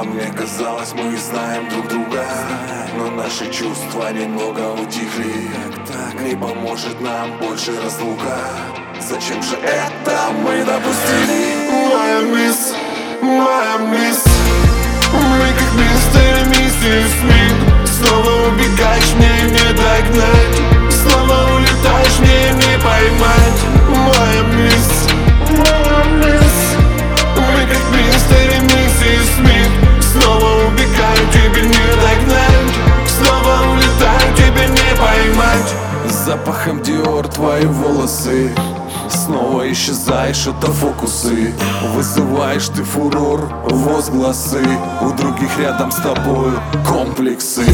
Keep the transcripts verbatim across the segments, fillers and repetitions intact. А мне казалось, мы знаем друг друга, но наши чувства немного утихли. Не поможет нам больше разлука. Зачем же это мы допустили? Моя мисс, моя мисс, мы как мистер и миссис Смит. Снова убегаешь, мне не догнать, снова улетаешь, мне не поймать. Моя мисс, моя мисс, мы как мистер и миссис Смит. Снова убегаю, тебе не догнать, снова улетаю, тебе не поймать. Запахом Диор твои волосы, снова исчезаешь, это фокусы. Вызываешь ты фурор, возгласы, у других рядом с тобой комплексы.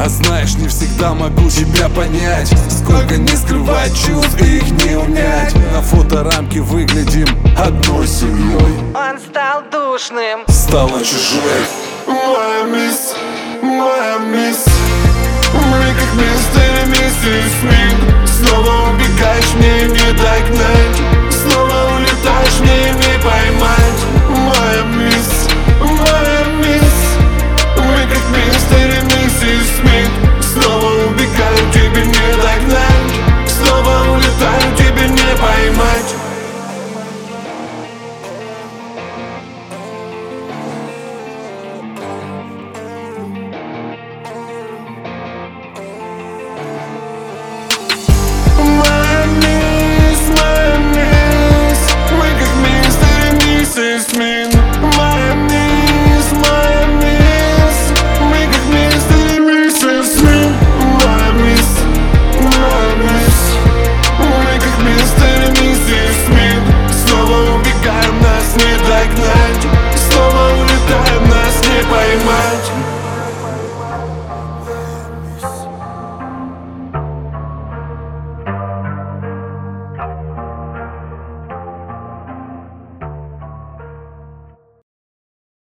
А знаешь, не всегда могу тебя понять, сколько не скрывать чувств, их не унять. На фоторамке выглядим одной семьей. Он стал душным, стала чужой. Моя мисс, моя мисс, мы как мистер и миссис Смит. Снова убегаешь, мне не догнать, снова улетаешь, мне не поймать. Моя мисс, моя мисс, мы как мистер и миссис Смит. Снова убегаю, тебе не догнать, снова улетаю, тебе не поймать. This means